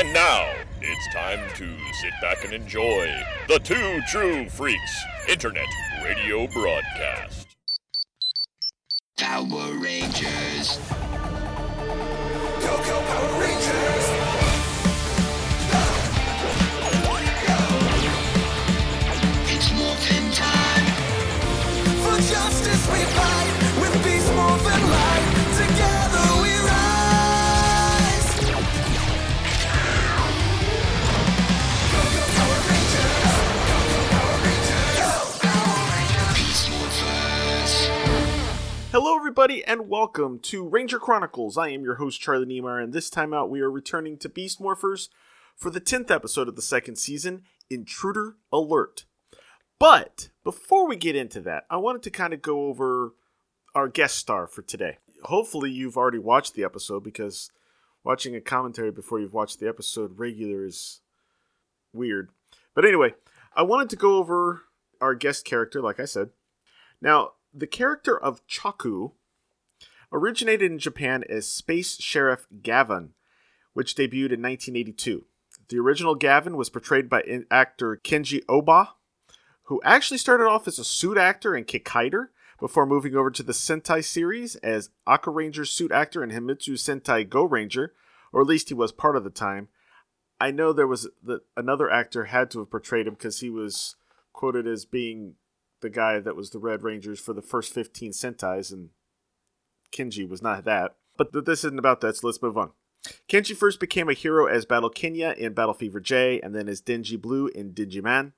And now, it's time to sit back and enjoy the Two True Freaks Internet Radio Broadcast. Power Rangers. Go, go, Power Rangers! Justice we fight, with Beast Morphers and light, together we rise! Go, go, Power Rangers! Go, go, Power Rangers! Go, Power Rangers! Beast Morphers! Hello everybody and welcome to Ranger Chronicles. I am your host Charlie Neymar, and this time out we are returning to Beast Morphers for the 10th episode of the second season, Intruder Alert. But before we get into that, I wanted to kind of go over our guest star for today. Hopefully you've already watched the episode, because watching a commentary before you've watched the episode regular is weird. But anyway, I wanted to go over our guest character, like I said. Now, the character of Chaku originated in Japan as Space Sheriff Gavan, which debuted in 1982. The original Gavan was portrayed by actor Kenji Oba, who actually started off as a suit actor in Kikaider before moving over to the Sentai series as Aka Ranger suit actor in Himitsu Sentai Go Ranger, or at least he was part of the time. I know there was another actor had to have portrayed him, because he was quoted as being the guy that was the Red Rangers for the first 15 Sentais, and Kenji was not that. But this isn't about that, so let's move on. Kenji first became a hero as Battle Kenya in Battle Fever J, and then as Denji Blue in Digiman.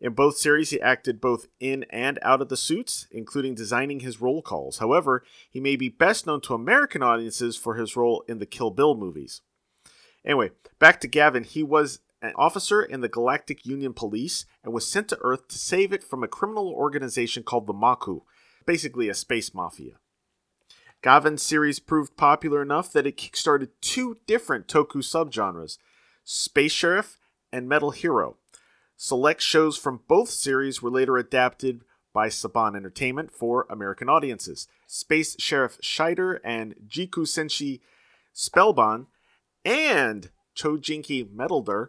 In both series, he acted both in and out of the suits, including designing his roll calls. However, he may be best known to American audiences for his role in the Kill Bill movies. Anyway, back to Gavan. He was an officer in the Galactic Union Police and was sent to Earth to save it from a criminal organization called the Makuu, basically a space mafia. Gavan's series proved popular enough that it kickstarted two different toku subgenres, Space Sheriff and Metal Hero. Select shows from both series were later adapted by Saban Entertainment for American audiences. Space Sheriff Shaider and Jikuu Senshi Spielban and Chojinki Metalder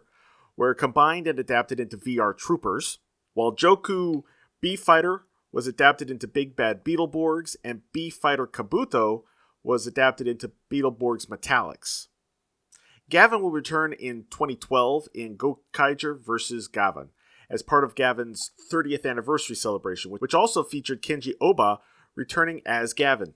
were combined and adapted into VR Troopers, while Joku B-Fighter was adapted into Big Bad Beetleborgs, and B-Fighter Kabuto was adapted into Beetleborgs Metallics. Gavan will return in 2012 in Gokaiger vs. Gavan as part of Gavan's 30th anniversary celebration, which also featured Kenji Oba returning as Gavan.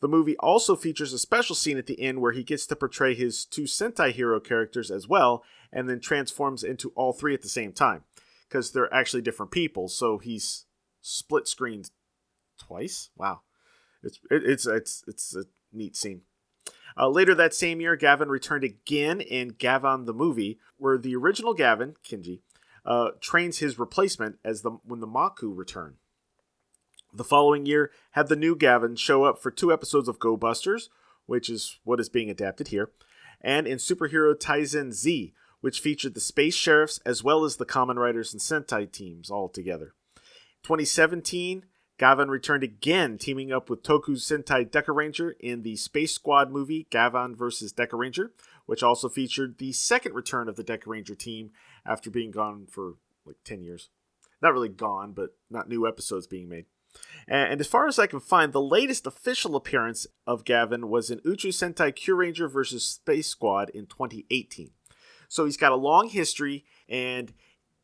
The movie also features a special scene at the end where he gets to portray his two Sentai hero characters as well, and then transforms into all three at the same time, because they're actually different people, so he's split-screened twice? Wow. It's a neat scene. Later that same year, Gavan returned again in Gavan the Movie, where the original Gavan, Kenji, trains his replacement when the Makuu return. The following year, had the new Gavan show up for two episodes of Go Busters, which is what is being adapted here, and in Superhero Taizen Z, which featured the Space Sheriffs as well as the Kamen Riders and Sentai teams all together. 2017... Gavan returned again, teaming up with Toku Sentai Deca Ranger in the Space Squad movie Gavan vs. Deca Ranger, which also featured the second return of the Deca Ranger team after being gone for like 10 years. Not really gone, but not new episodes being made. And as far as I can find, the latest official appearance of Gavan was in Uchu Sentai Q Ranger vs. Space Squad in 2018. So he's got a long history, and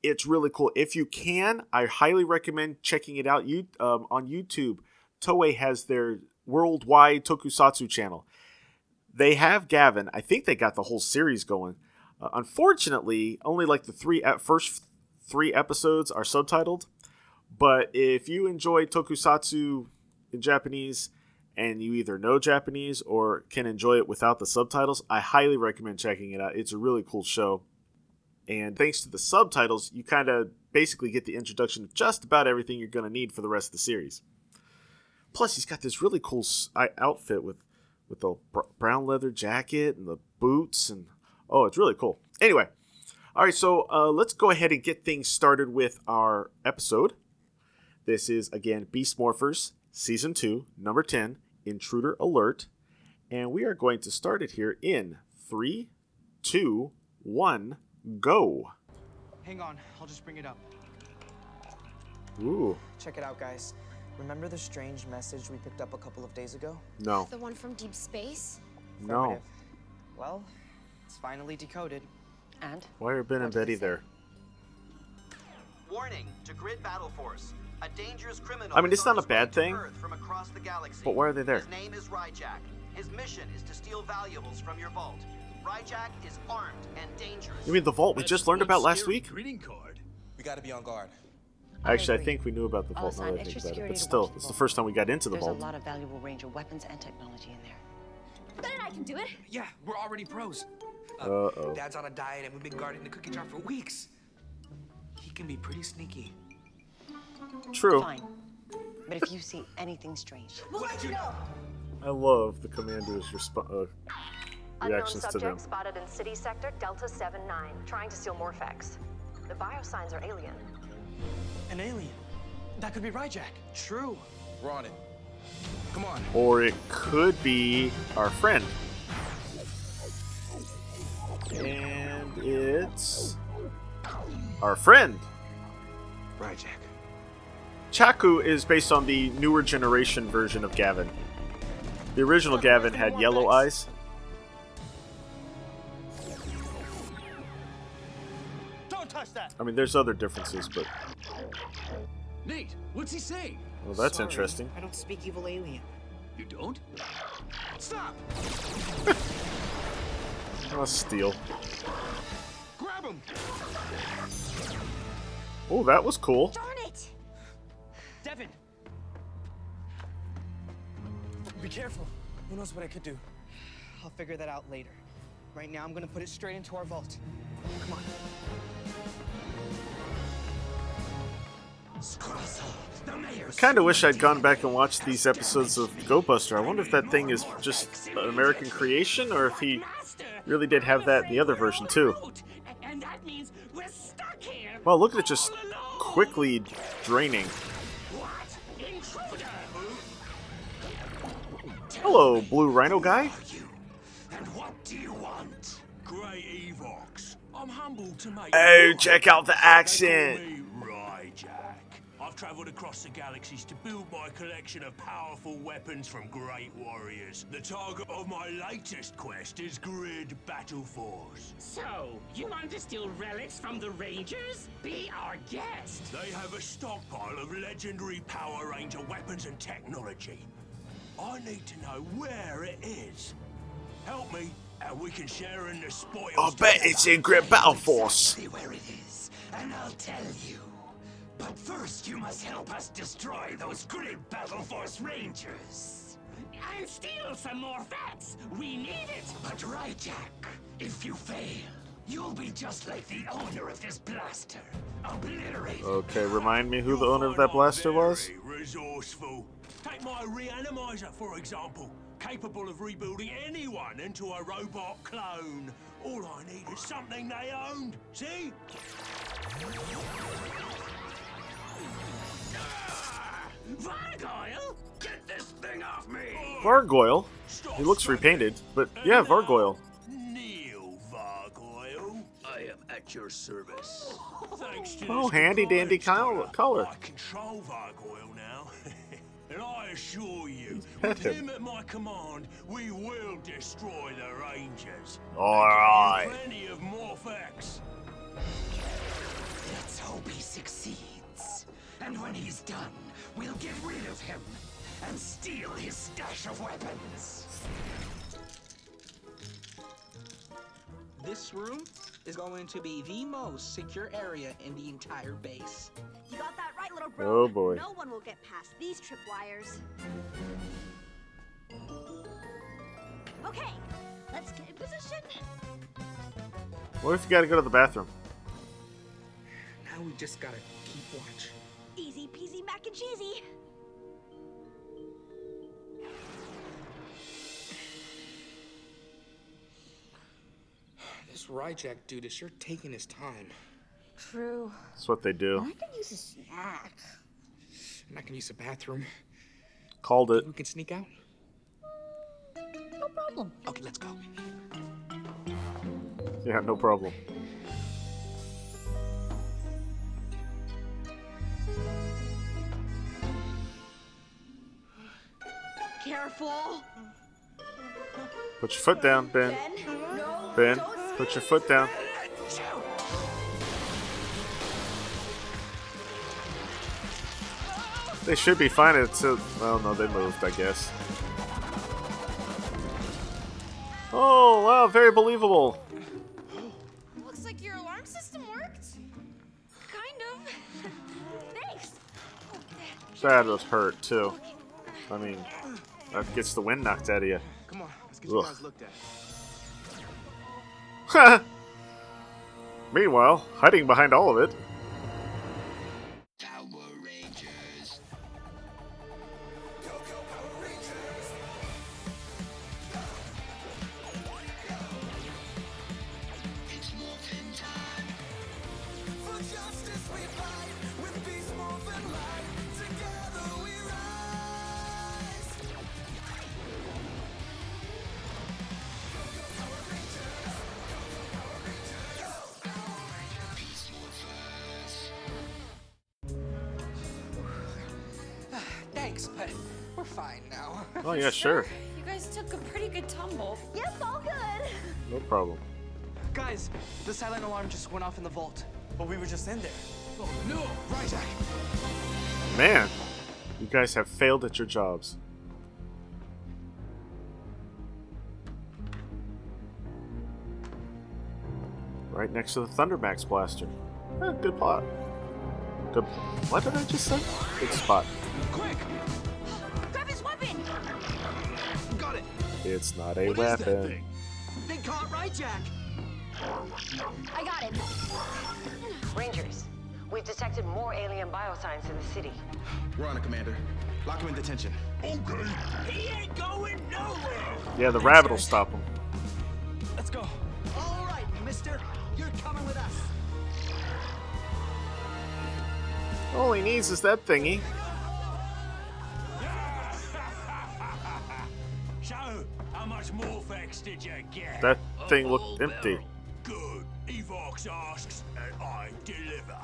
it's really cool. If you can, I highly recommend checking it out on YouTube. Toei has their worldwide tokusatsu channel. They have Gavan. I think they got the whole series going. Unfortunately, only like the first three episodes are subtitled. But if you enjoy tokusatsu in Japanese, and you either know Japanese or can enjoy it without the subtitles, I highly recommend checking it out. It's a really cool show. And thanks to the subtitles, you kind of basically get the introduction of just about everything you're going to need for the rest of the series. Plus, he's got this really cool outfit with the brown leather jacket and the boots. And oh, it's really cool. Anyway, all right, so let's go ahead and get things started with our episode. This is, again, Beast Morphers, Season 2, Number 10, Intruder Alert. And we are going to start it here in 3, 2, 1, go. Hang on, I'll just bring it up. Ooh. Check it out, guys. Remember the strange message we picked up a couple of days ago? No. The one from deep space? No. Well, it's finally decoded. And? Why are Ben and Betty there? Warning to Grid Battle Force. A dangerous criminal. I mean, it's not a bad thing. From across the galaxy. But why are they there? His name is Rijak. His mission is to steal valuables from your vault. Rijak is armed and dangerous. You mean the vault we just learned about last week? Greeting card. We got to be on guard. Actually, I think we knew about the vault. Now that I think about it, but still, it's the first time we got into the vault. There's a lot of valuable Ranger weapons and technology in there. Ben and I can do it. Yeah, we're already pros. Uh-oh. Dad's on a diet, and we've been guarding the cookie jar for weeks. He can be pretty sneaky. True. Fine. But if you see anything strange, we'll let you know. I love the commander's reactions to them. Unknown subject spotted in city sector Delta 79, trying to steal Morphex. The biosigns are alien. An alien? That could be Rijak. True. We're on it. Come on. Or it could be our friend. And it's our friend. Rijak. Chaku is based on the newer generation version of Gavan. The original Gavan had yellow eyes. Don't touch that. I mean, there's other differences, but. Nate, what's he saying? Well, that's interesting. I don't speak evil alien. You don't? Stop! I'll steal. Grab him! Oh, that was cool. Darn it! Devin! Be careful. Who knows what I could do? I'll figure that out later. Right now, I'm gonna put it straight into our vault. Come on. I kind of wish I'd gone back and watched these episodes of Go Buster. I wonder if that thing is just an American creation, or if he really did have that in the other version, too. Well, look at it just quickly draining. Hello, Blue Rhino guy. And what do you want? Grey Evox. I'm humbled to make. Oh, check out the accent. Rijak. I've traveled across the galaxies to build my collection of powerful weapons from great warriors. The target of my latest quest is Grid Battle Force. So, you want to steal relics from the Rangers? Be our guest. They have a stockpile of legendary Power Ranger weapons and technology. I need to know where it is. Help me, and we can share in the spoils. I bet it's in Grid Battle Force. Exactly where it is, and I'll tell you. But first, you must help us destroy those Grid Battle Force Rangers. And steal some more facts. We need it. But Rijak, if you fail, you'll be just like the owner of this blaster. Obliterated. Okay, remind me who the owner of that blaster was. Resourceful. Take my reanimator, for example. Capable of rebuilding anyone into a robot clone. All I need is something they owned. See? Vargoyle? Get this thing off me! Vargoyle? He looks repainted, but yeah, Vargoyle. Kneel, Vargoyle. I am at your service. Thanks to handy dandy color. I control Vargoyle now. And I assure you, with him at my command, we will destroy the Rangers. Alright. Plenty of Morphex. Let's hope he succeeds. And when he's done, we'll get rid of him and steal his stash of weapons. This room is going to be the most secure area in the entire base. You got that right, little bro. Oh boy. No one will get past these tripwires. Okay, let's get in position. What if you gotta go to the bathroom? Now we just gotta keep watch. Easy peasy mac and cheesy. This Rijak dude is sure taking his time. True. That's what they do. I can use a snack. And I can use the bathroom. Called it. We can sneak out. No problem. Okay, let's go. Yeah, no problem. Careful. Put your foot down, Ben. Ben, put your foot down. They should be fine until... Oh no, they moved, I guess. Oh, wow, very believable. Looks like your alarm system worked. Kind of. Thanks. That would hurt, too. I mean, that gets the wind knocked out of you. Come on, let's get you guys looked at. Ha! Meanwhile, hiding behind all of it. Oh, yeah, sure. You guys took a pretty good tumble. Yes, all good. No problem. Guys, the silent alarm just went off in the vault, but we were just in there. Oh, no, Rijak. Man, you guys have failed at your jobs. Right next to the Thundermax blaster. Eh, good plot. Good. What did I just say? Good spot. Quick! It's not a weapon. They caught Rijak. I got it. Rangers, we've detected more alien biosigns in the city. We're on it, Commander. Lock him in detention. Okay. He ain't going nowhere. Yeah, the rabbit will stop him. Let's go. All right, mister. You're coming with us. All he needs is that thingy. How much Morphex did you get? That thing looked empty. Good. Evox asks, and I deliver.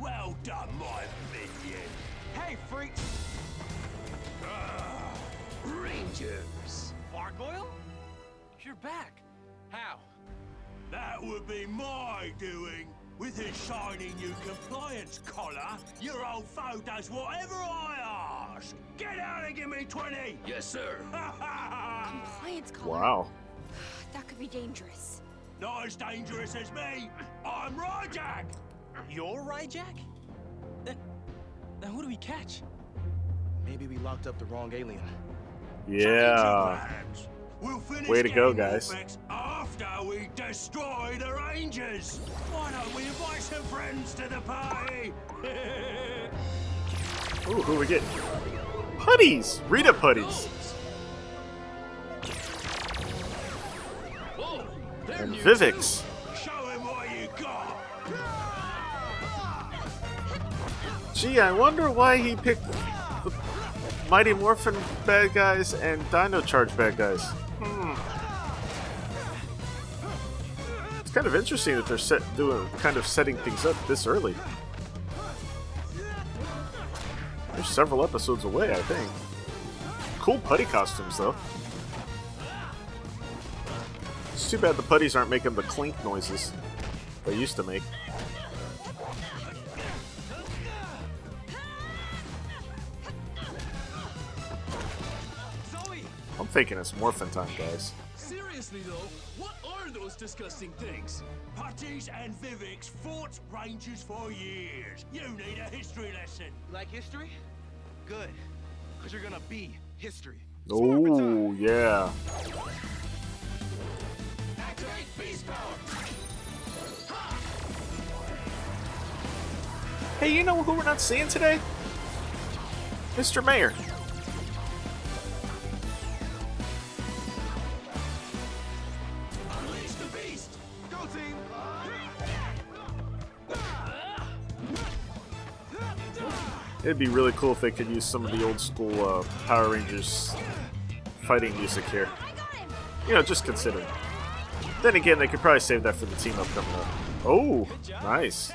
Well done, my minion. Hey, freak. Rangers. Vargoyle? You're back. How? That would be my doing. With his shiny new compliance collar, your old foe does whatever I ask. Get out and give me 20! Yes, sir. Compliance collar? Wow. That could be dangerous. Not as dangerous as me. I'm Rijak. You're Rijak? Then who do we catch? Maybe we locked up the wrong alien. Yeah. We'll finish. Way to go, guys. After we destroy the Rangers, why don't we invite some friends to the party? Ooh, who we get? Putties! Rita Putties! Whoa, and Vivix! Show him what you got! Gee, I wonder why he picked the Mighty Morphin bad guys and Dino Charge bad guys. It's kind of interesting that they're setting things up this early. They're several episodes away, I think. Cool putty costumes, though. It's too bad the putties aren't making the clink noises they used to make. I'm thinking it's morphin' time, guys. Seriously, though, what are those disgusting things? Putties and Vivix fought Rangers for years. You need a history lesson. Like history? Good. Because you're going to be history. Oh, yeah. Activate beast power. Hey, you know who we're not seeing today? Mr. Mayor. It'd be really cool if they could use some of the old school Power Rangers fighting music here. You know, just consider it. Then again, they could probably save that for the team up coming up. Oh, nice.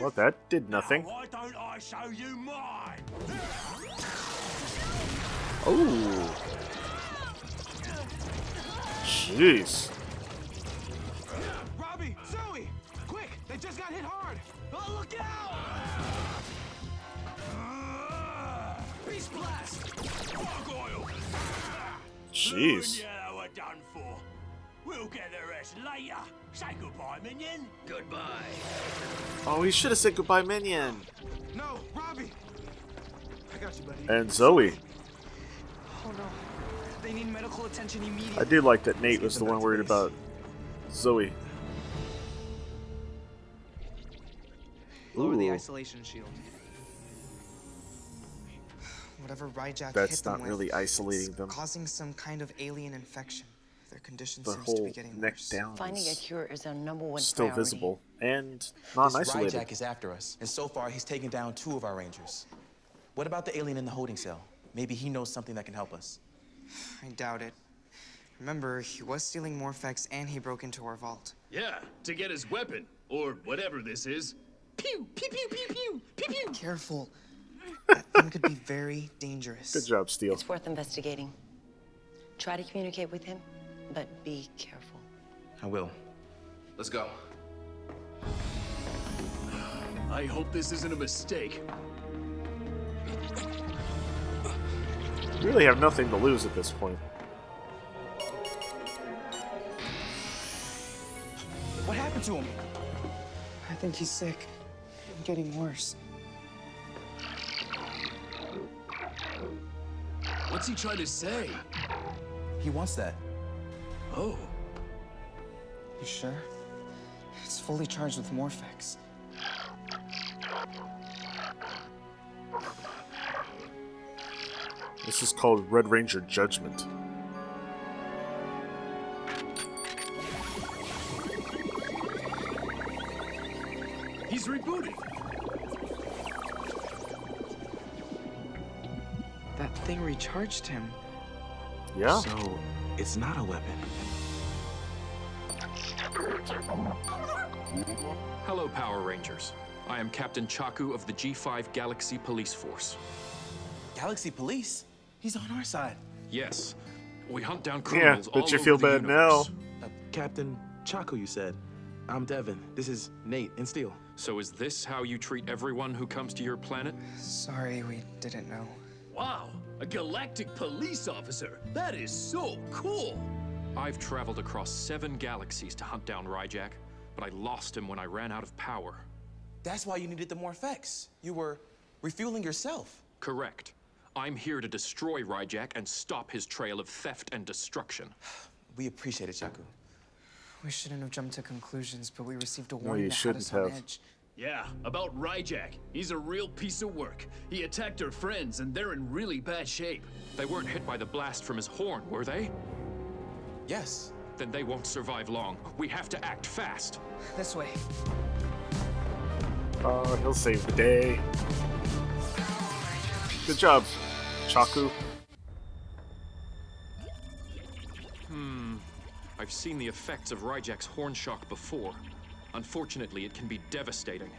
Well, that did nothing. Oh. Jeez. Robbie, Zoe, quick! They just got hit hard. Oh, look out! Beast blast. Vargoyle. Jeez. Yeah, we're done for. We'll get the rest later. Say goodbye, minion. Goodbye. Oh, he should have said goodbye, minion. No, Robbie. I got you, buddy. And Zoe. Oh no. They need medical attention immediately. I do like that Nate was the one worried about Zoe. Lower the isolation shield. Whatever Rijak hit them with, really isolating them, causing some kind of alien infection. Their condition seems to be getting worse. Finding a cure is our number one priority. Still visible and non-isolated. Rijak is after us, and so far he's taken down 2 of our Rangers. What about the alien in the holding cell? Maybe he knows something that can help us. I doubt it. Remember, he was stealing Morphex and he broke into our vault. Yeah, to get his weapon, or whatever this is. Pew, pew, pew, pew, pew, pew, pew. Careful. That thing could be very dangerous. Good job, Steele. It's worth investigating. Try to communicate with him, but be careful. I will. Let's go. I hope this isn't a mistake. We really have nothing to lose at this point. What happened to him? I think he's sick. I'm getting worse. What's he trying to say? He wants that. Oh. You sure? It's fully charged with Morphex. This is called Red Ranger Judgment. He's rebooted. That thing recharged him. Yeah. So, it's not a weapon. Hello, Power Rangers. I am Captain Chaku of the G5 Galaxy Police Force. Galaxy Police? He's on our side. Yes. We hunt down criminals all over the universe. Yeah, but you feel bad now. Captain Chaku, you said. I'm Devin. This is Nate and Steele. So is this how you treat everyone who comes to your planet? Sorry, we didn't know. Wow, a galactic police officer. That is so cool. I've traveled across 7 galaxies to hunt down Rijak, but I lost him when I ran out of power. That's why you needed the Morphex. You were refueling yourself. Correct. I'm here to destroy Rijak and stop his trail of theft and destruction. We appreciate it, Chaku. We shouldn't have jumped to conclusions, but we received a warning that had us on edge. Yeah, about Rijak. He's a real piece of work. He attacked our friends, and they're in really bad shape. They weren't hit by the blast from his horn, were they? Yes. Then they won't survive long. We have to act fast. This way. Oh, he'll save the day. Good job, Chaku. I've seen the effects of Rijak's horn shock before. Unfortunately, it can be devastating.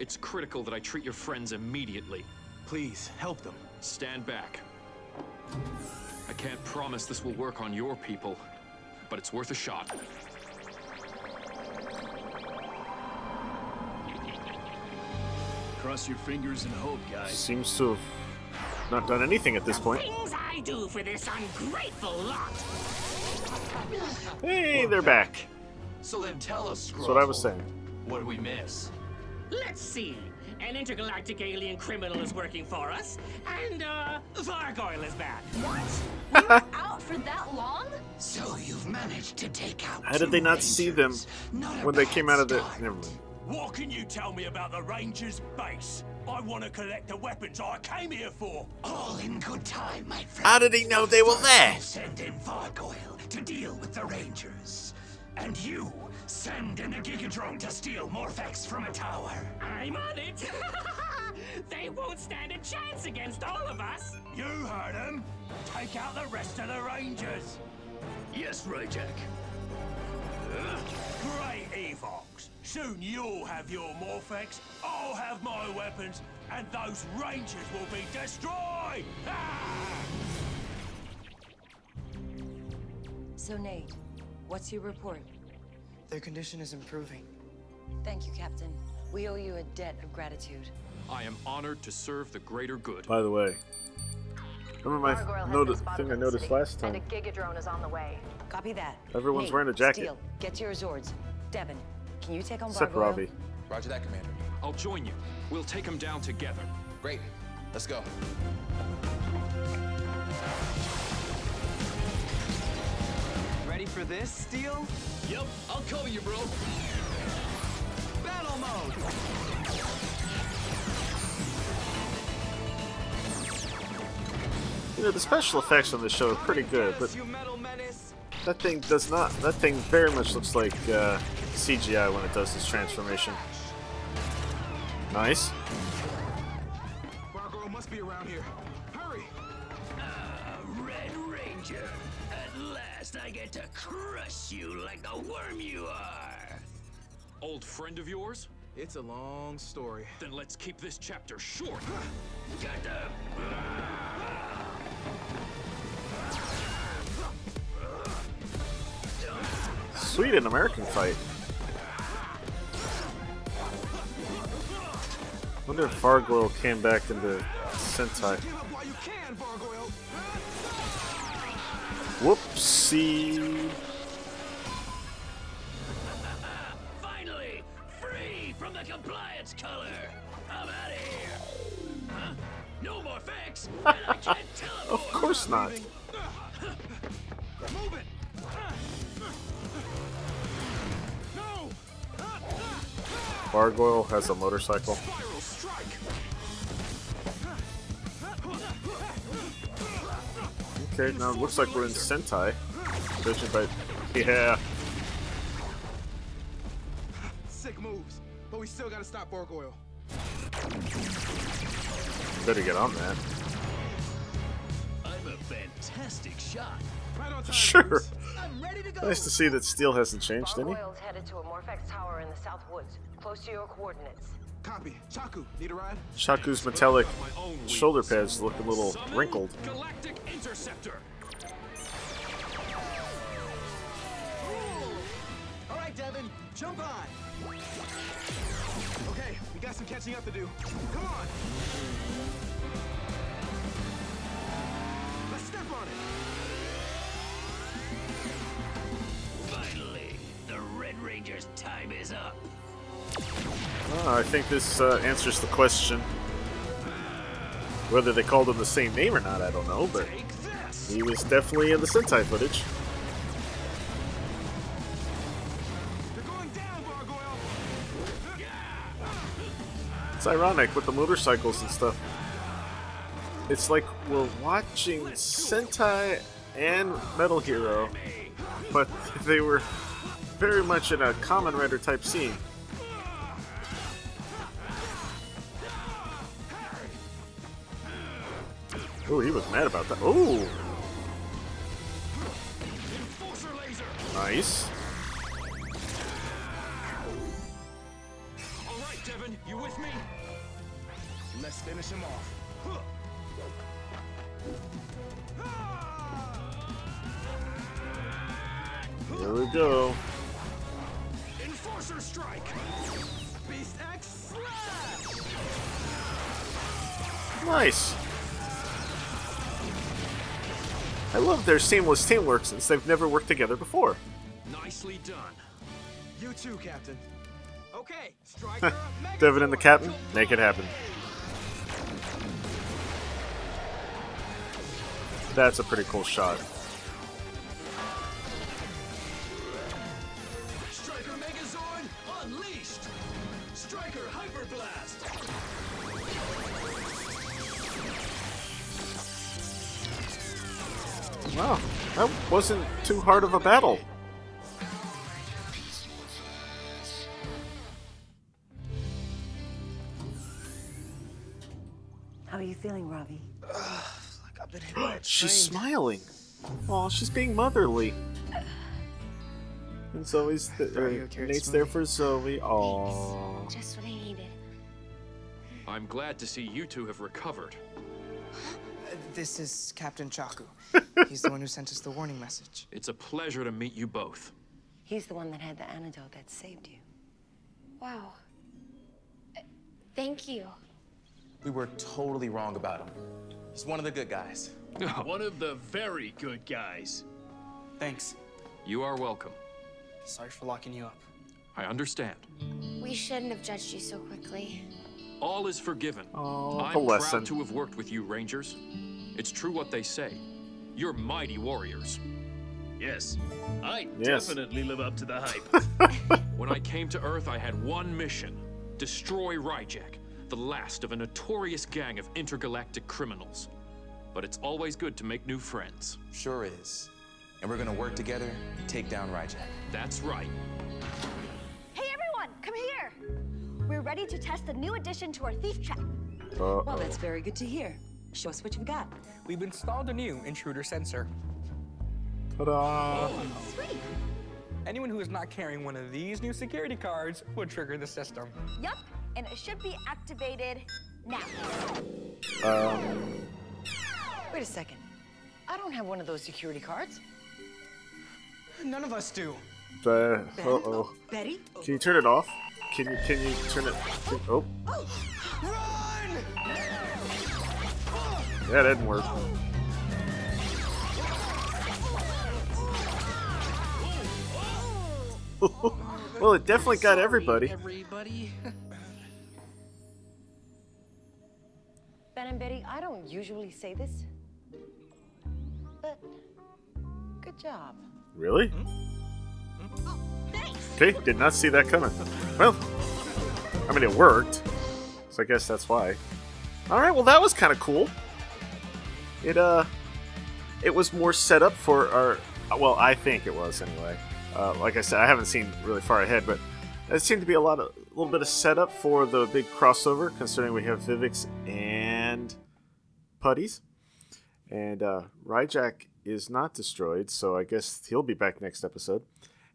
It's critical that I treat your friends immediately. Please, help them. Stand back. I can't promise this will work on your people, but it's worth a shot. Cross your fingers and hope, guys. Seems to have not done anything at this point. Things I do for this ungrateful lot. Hey, they're back. So then tell us, Scroll. That's what I was saying. What do we miss? Let's see. An intergalactic alien criminal is working for us, and Vargoyle is back. What? You were out for that long? So you've managed to take out. How did they not see them when they came out of the? Never mind. What can you tell me about the Rangers' base? I want to collect the weapons I came here for. All in good time, my friend. How did he know they were there? Send in Vargoyle to deal with the Rangers. And you, send in a Gigadrone to steal Morphex from a tower. I'm on it. They won't stand a chance against all of us. You heard him. Take out the rest of the Rangers. Yes, Rijak. Great Evox. Soon you'll have your Morphex, I'll have my weapons, and those Rangers will be destroyed! Ah! So, Nate, what's your report? Their condition is improving. Thank you, Captain. We owe you a debt of gratitude. I am honored to serve the greater good. By the way, remember my thing I noticed last time. And a Gigadrone is on the way. Copy that. Everyone's Nate, wearing a jacket. Steele, get to your Zords. Devin, can you take on Vargoyle? Roger that, Commander. I'll join you. We'll take him down together. Great. Let's go. Ready for this, Steele? Yep. I'll cover you, bro. Battle mode! You know, the special effects on this show are pretty good, but that thing does not. That thing very much looks like CGI when it does this transformation. Nice. Vargoyle must be around here. Hurry! Red Ranger! At last I get to crush you like the worm you are! Old friend of yours? It's a long story. Then let's keep this chapter short. Got the... Sweet, an American fight. I wonder if Vargoyle came back into Sentai. Whoopsie! Finally, free from the compliance collar. I'm out of here. Huh? No more facts. And I can't tell them. Of course not. Move it. No. Vargoyle has a motorcycle. Okay, now it looks like we're in Sentai. Yeah. Sick moves, but we still gotta stop Vargoyle. Better get on that. I'm a fantastic shot. Right on time, sure. I'm ready to go. Nice to see that Steele hasn't changed any. Vargoyle's headed to a Morphex tower in the South Woods, close to your coordinates. Copy. Chaku, need a ride? Chaku's metallic shoulder pads look a little wrinkled. Galactic Interceptor. All right, Devin, jump on. Okay, we got some catching up to do. Come on. Let's step on it. Finally, the Red Ranger's time is up. Oh, I think this answers the question. Whether they called him the same name or not, I don't know, but he was definitely in the Sentai footage. It's ironic with the motorcycles and stuff. It's like we're watching Sentai and Metal Hero, but they were very much in a Kamen Rider type scene. Oh, he was mad about that. Oh! Nice. All right, Devin, you with me? Let's finish him off. Here we go. Enforcer strike. Beast X slash. Nice. I love their seamless teamwork since they've never worked together before. Nicely done. You too, Captain. Okay, Striker. Devin and the Captain, make it happen. That's a pretty cool shot. Striker Megazord unleashed. Striker Hyperblast. Wow, that wasn't too hard of a battle. How are you feeling, Robbie? Like I've been hit by a train. She's smiling. Aw, she's being motherly. And Zoe's Nate's there for Zoe. Aww. Just what I needed. I'm glad to see you two have recovered. This is Captain Chaku. He's the one who sent us the warning message. It's a pleasure to meet you both. He's the one that had the antidote that saved you. Wow. Thank you. We were totally wrong about him. He's one of the good guys. One of the very good guys. Thanks. You are welcome. Sorry for locking you up. I understand. We shouldn't have judged you so quickly. All is forgiven. Oh, I'm proud to have worked with you, Rangers. It's true what they say. You're mighty warriors. Yes, I definitely live up to the hype. When I came to Earth, I had one mission. Destroy Rijak, the last of a notorious gang of intergalactic criminals. But it's always good to make new friends. Sure is. And we're gonna work together, take down Rijak. That's right. Hey everyone, come here! We're ready to test a new addition to our thief trap. Uh-oh. Well, that's very good to hear. Show us what you've got. We've installed a new intruder sensor. Ta-da! Hey, sweet! Anyone who is not carrying one of these new security cards would trigger the system. Yup, and it should be activated now. Wait a second. I don't have one of those security cards. None of us do. Uh-oh. Betty? Can you turn it off? Can you turn it... Oh. Run! Yeah, that didn't work. Well, it definitely got everybody. Ben and Betty, I don't usually say this, but good job. Really? Oh, thanks. Okay, did not see that coming. Well, I mean, it worked, so I guess that's why. All right, well, that was kind of cool. It was more set up for our. Well, I think it was anyway. Like I said, I haven't seen really far ahead, but it seemed to be a little bit of setup for the big crossover, considering we have Vivix and Putties. And Rijak is not destroyed, so I guess he'll be back next episode.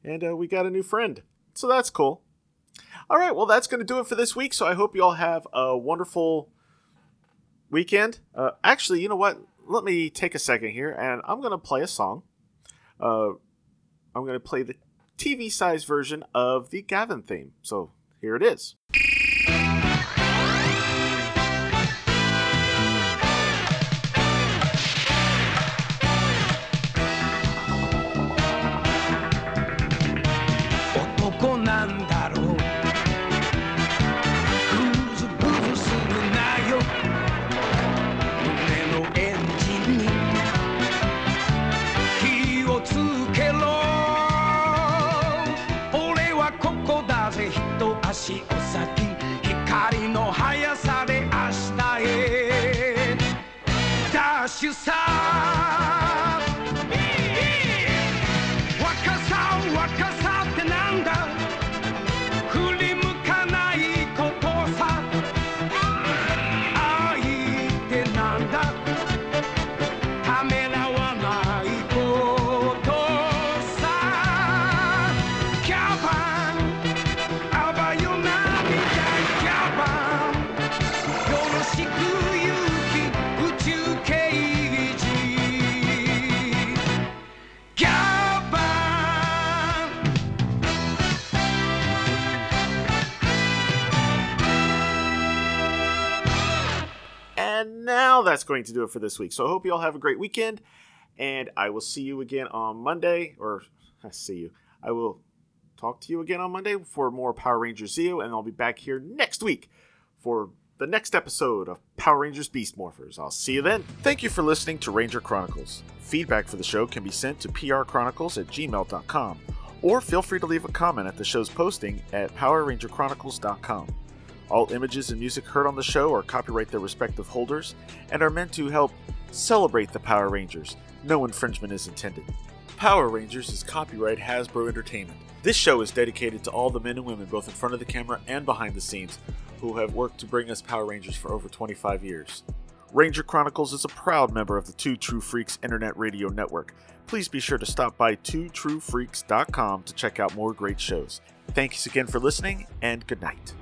And we got a new friend, so that's cool. All right, well, that's going to do it for this week, so I hope you all have a wonderful weekend. Actually, you know what? Let me take a second here, and I'm going to play a song. I'm going to play the TV-sized version of the Gavan theme. So here it is. That's going to do it for this week. So I hope you all have a great weekend, and I will see you again on Monday, or I will talk to you again on Monday for more Power Rangers Zeo, and I'll be back here next week for the next episode of Power Rangers Beast Morphers. I'll see you then. Thank you for listening to Ranger Chronicles. Feedback for the show can be sent to prchronicles@gmail.com, or feel free to leave a comment at the show's posting at powerrangerchronicles.com. All images and music heard on the show are copyright their respective holders and are meant to help celebrate the Power Rangers. No infringement is intended. Power Rangers is copyright Hasbro Entertainment. This show is dedicated to all the men and women, both in front of the camera and behind the scenes, who have worked to bring us Power Rangers for over 25 years. Ranger Chronicles is a proud member of the Two True Freaks Internet Radio Network. Please be sure to stop by twotruefreaks.com to check out more great shows. Thanks again for listening, and good night.